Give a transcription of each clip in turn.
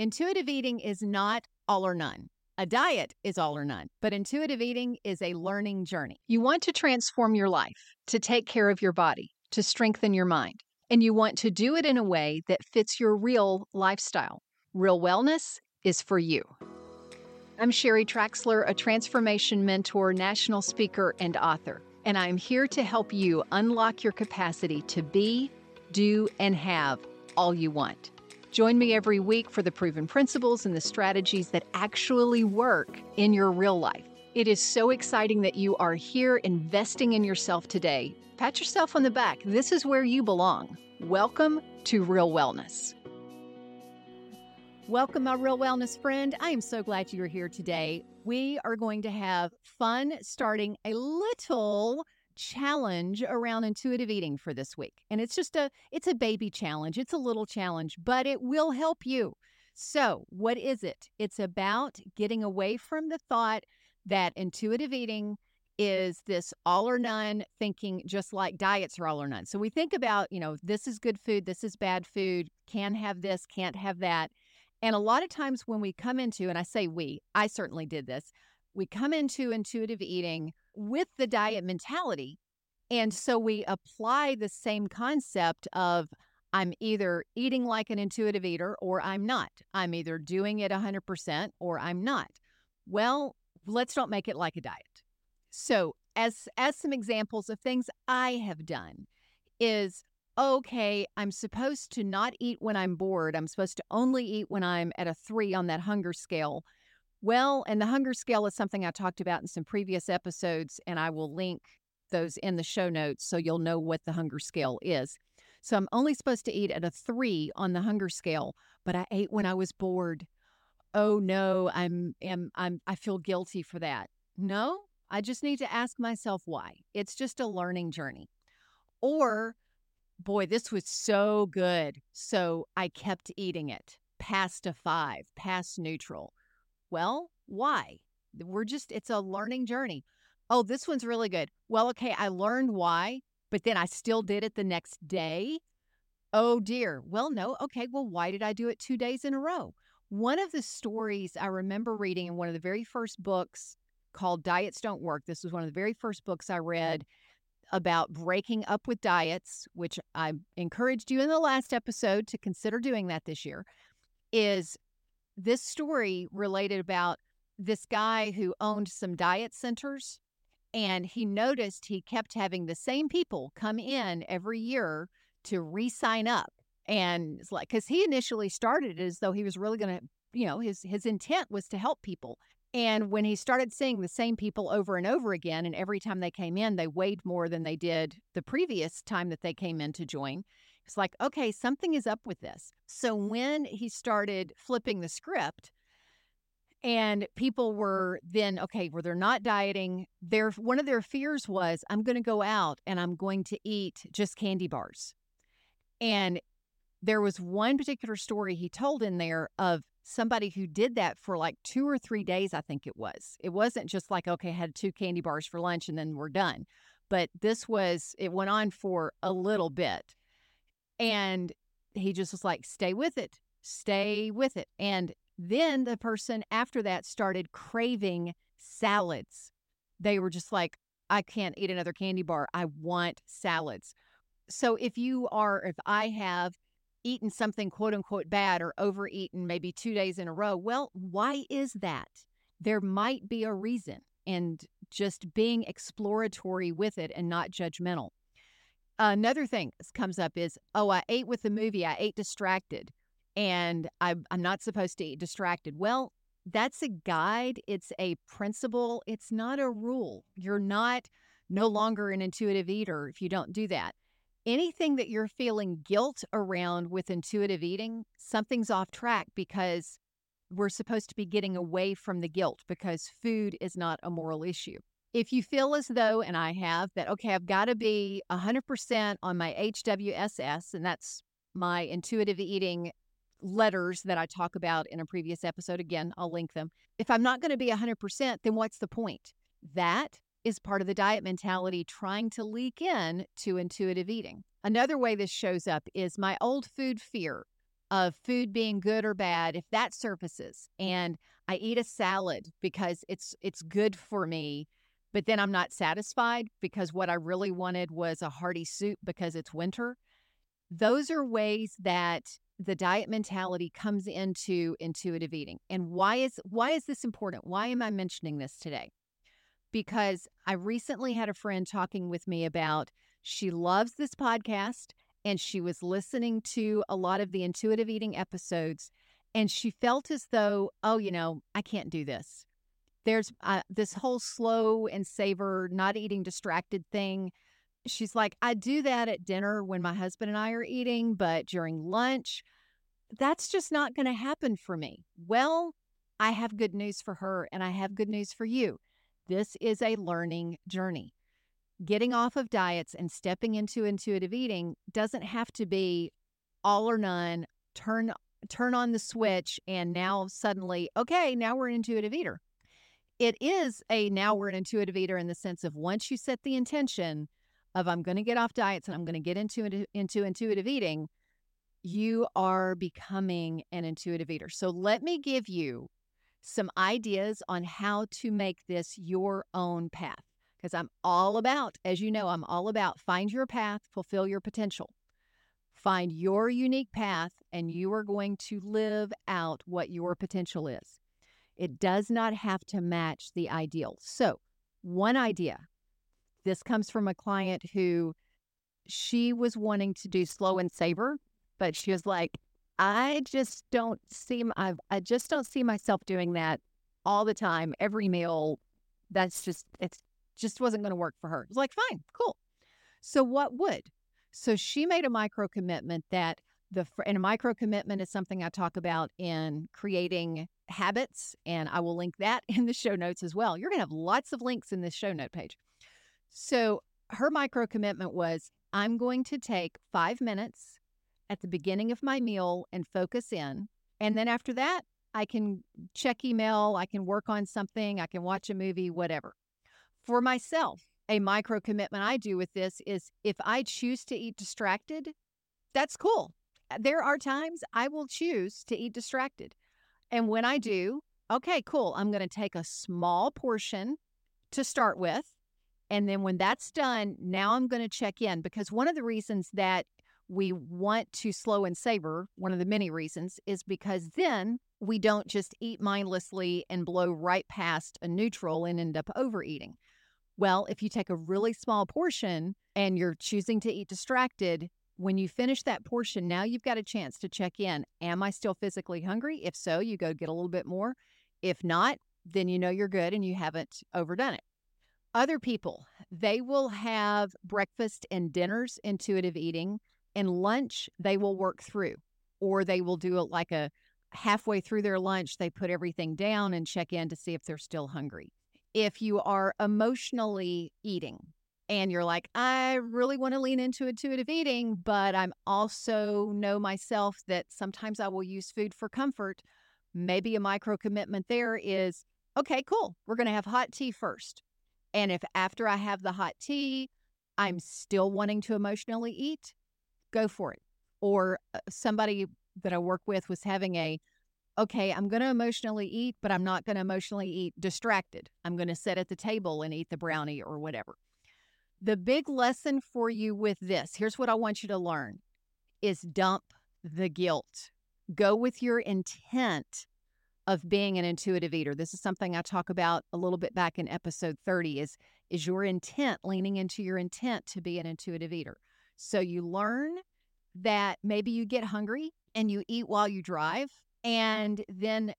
Intuitive eating is not all or none. A diet is all or none, but intuitive eating is a learning journey. You want to transform your life, to take care of your body, to strengthen your mind, and you want to do it in a way that fits your real lifestyle. Real wellness is for you. I'm Sherry Traxler, a transformation mentor, national speaker, and author, and I'm here to help you unlock your capacity to be, do, and have all you want. Join me every week for the proven principles and the strategies that actually work in your real life. It is so exciting that you are here investing in yourself today. Pat yourself on the back. This is where you belong. Welcome to Real Wellness. Welcome, my Real Wellness friend. I am so glad you're here today. We are going to have fun starting a little challenge around intuitive eating for this week. And it's just a baby challenge. It's a little challenge, but it will help you. So what is it? It's about getting away from the thought that intuitive eating is this all or none thinking, just like diets are all or none. So we think about, this is good food, this is bad food, can have this, can't have that. And a lot of times when we come into, and I say we, I certainly did this, we come into intuitive eating with the diet mentality. And so we apply the same concept of I'm either eating like an intuitive eater or I'm not. I'm either doing it 100% or I'm not. Well, let's not make it like a diet. So as some examples of things I have done is, okay, I'm supposed to not eat when I'm bored. I'm supposed to only eat when I'm at a 3 on that hunger scale. Well, and the hunger scale is something I talked about in some previous episodes, and I will link those in the show notes so you'll know what the hunger scale is. So I'm only supposed to eat at a 3 on the hunger scale, but I ate when I was bored. Oh no, I feel guilty for that. No, I just need to ask myself why. It's just a learning journey. Or, boy, this was so good, so I kept eating it past a 5, past neutral. Well, why? It's a learning journey. Oh, this one's really good. Well, okay, I learned why, but then I still did it the next day. Oh dear. Well, no. Okay, well, why did I do it 2 days in a row? One of the stories I remember reading in one of the very first books called Diets Don't Work. This was one of the very first books I read about breaking up with diets, which I encouraged you in the last episode to consider doing that this year, is this story related about this guy who owned some diet centers, and he noticed he kept having the same people come in every year to re-sign up. And it's like, because he initially started as though he was really going to, his intent was to help people. And when he started seeing the same people over and over again, and every time they came in, they weighed more than they did the previous time that they came in to join. It's like, okay, something is up with this. So when he started flipping the script and people were then, okay, where they're not dieting, one of their fears was, I'm going to go out and I'm going to eat just candy bars. And there was one particular story he told in there of somebody who did that for like 2 or 3 days, I think it was. It wasn't just like, okay, I had 2 candy bars for lunch and then we're done. But it went on for a little bit. And he just was like, stay with it, stay with it. And then the person after that started craving salads. They were just like, I can't eat another candy bar. I want salads. So if I have eaten something quote unquote bad or overeaten maybe 2 days in a row, well, why is that? There might be a reason, and just being exploratory with it and not judgmental. Another thing that comes up is, I ate with the movie, I ate distracted, and I'm not supposed to eat distracted. Well, that's a guide. It's a principle. It's not a rule. You're no longer an intuitive eater if you don't do that. Anything that you're feeling guilt around with intuitive eating, something's off track, because we're supposed to be getting away from the guilt, because food is not a moral issue. If you feel as though, and I have, that, okay, I've got to be 100% on my HWSS, and that's my intuitive eating letters that I talk about in a previous episode. Again, I'll link them. If I'm not going to be 100%, then what's the point? That is part of the diet mentality trying to leak in to intuitive eating. Another way this shows up is my old food fear. of food being good or bad, if that surfaces and I eat a salad because it's good for me, but then I'm not satisfied because what I really wanted was a hearty soup because it's winter. Those are ways that the diet mentality comes into intuitive eating. And why is this important? Why am I mentioning this today? Because I recently had a friend talking with me about she loves this podcast and she was listening to a lot of the intuitive eating episodes and she felt as though, I can't do this. There's this whole slow and savor, not eating distracted thing. She's like, I do that at dinner when my husband and I are eating, but during lunch, that's just not going to happen for me. Well, I have good news for her and I have good news for you. This is a learning journey. Getting off of diets and stepping into intuitive eating doesn't have to be all or none, turn on the switch, and now suddenly, okay, now we're an intuitive eater. It is now we're an intuitive eater in the sense of once you set the intention of I'm going to get off diets and I'm going to get into intuitive eating, you are becoming an intuitive eater. So let me give you some ideas on how to make this your own path. Because I'm all about find your path, fulfill your potential. Find your unique path, and you are going to live out what your potential is. It does not have to match the ideal. So one idea, this comes from a client who she was wanting to do slow and savor, but she was like, I just don't see myself doing that all the time, every meal. It just wasn't going to work for her. It was like, fine, cool. So what would? So she made a micro commitment and a micro commitment is something I talk about in creating habits, and I will link that in the show notes as well. You're going to have lots of links in this show note page. So her micro commitment was, I'm going to take 5 minutes at the beginning of my meal and focus in. And then after that, I can check email, I can work on something, I can watch a movie, whatever. For myself, a micro commitment I do with this is if I choose to eat distracted, that's cool. There are times I will choose to eat distracted. And when I do, okay, cool, I'm going to take a small portion to start with. And then when that's done, now I'm going to check in, because one of the reasons that we want to slow and savor, one of the many reasons, is because then we don't just eat mindlessly and blow right past a neutral and end up overeating. Well, if you take a really small portion and you're choosing to eat distracted, when you finish that portion, now you've got a chance to check in. Am I still physically hungry? If so, you go get a little bit more. If not, then you know you're good and you haven't overdone it. Other people, they will have breakfast and dinners, intuitive eating, and lunch they will work through, or they will do it like a halfway through their lunch, they put everything down and check in to see if they're still hungry. If you are emotionally eating and you're like, I really want to lean into intuitive eating, but I'm also know myself that sometimes I will use food for comfort, maybe a micro commitment there is, okay, cool, we're going to have hot tea first. And if after I have the hot tea, I'm still wanting to emotionally eat, go for it. Or somebody that I work with was having I'm going to emotionally eat, but I'm not going to emotionally eat distracted. I'm going to sit at the table and eat the brownie or whatever. The big lesson for you with this, here's what I want you to learn, is dump the guilt. Go with your intent of being an intuitive eater. This is something I talk about a little bit back in episode 30 is your intent, leaning into your intent to be an intuitive eater. So you learn that maybe you get hungry and you eat while you drive, and then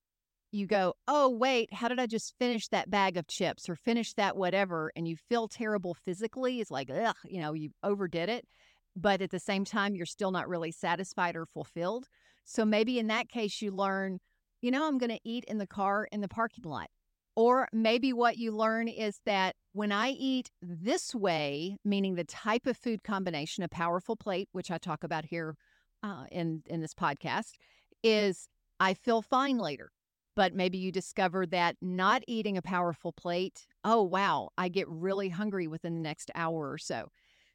you go, oh, wait, how did I just finish that bag of chips or finish that whatever? And you feel terrible physically. It's like, ugh, you overdid it. But at the same time, you're still not really satisfied or fulfilled. So maybe in that case, you learn, I'm going to eat in the car in the parking lot. Or maybe what you learn is that when I eat this way, meaning the type of food combination, a powerful plate, which I talk about here in this podcast, is I feel fine later. But maybe you discover that not eating a powerful plate, oh, wow, I get really hungry within the next hour or so.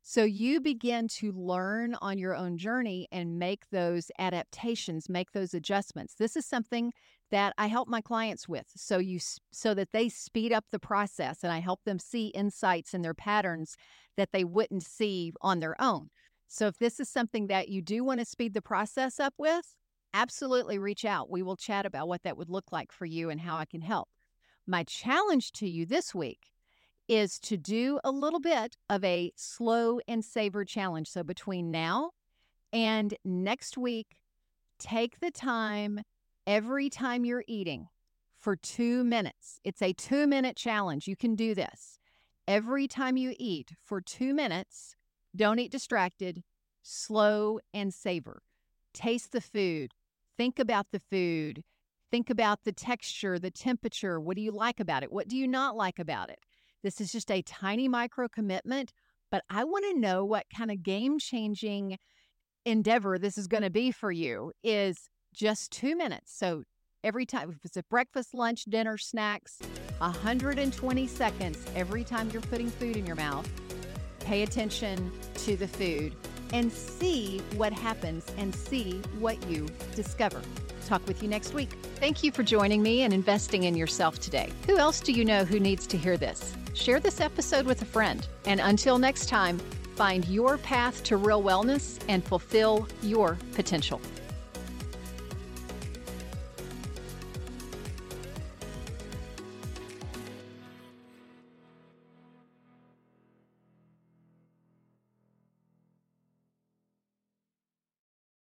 So you begin to learn on your own journey and make those adaptations, make those adjustments. This is something that I help my clients with, so that they speed up the process, and I help them see insights in their patterns that they wouldn't see on their own. So if this is something that you do want to speed the process up with, absolutely reach out. We will chat about what that would look like for you and how I can help. My challenge to you this week is to do a little bit of a slow and savor challenge. So between now and next week, take the time every time you're eating for 2 minutes. It's a 2-minute challenge. You can do this. Every time you eat for 2 minutes, don't eat distracted, slow and savor. Taste the food. Think about the food. Think about the texture, the temperature. What do you like about it? What do you not like about it? This is just a tiny micro commitment, but I want to know what kind of game-changing endeavor this is going to be for you. Is just 2 minutes. So every time, if it's a breakfast, lunch, dinner, snacks, 120 seconds every time you're putting food in your mouth, pay attention to the food and see what happens and see what you discover. Talk with you next week. Thank you for joining me and investing in yourself today. Who else do you know who needs to hear this? Share this episode with a friend. And until next time, find your path to real wellness and fulfill your potential.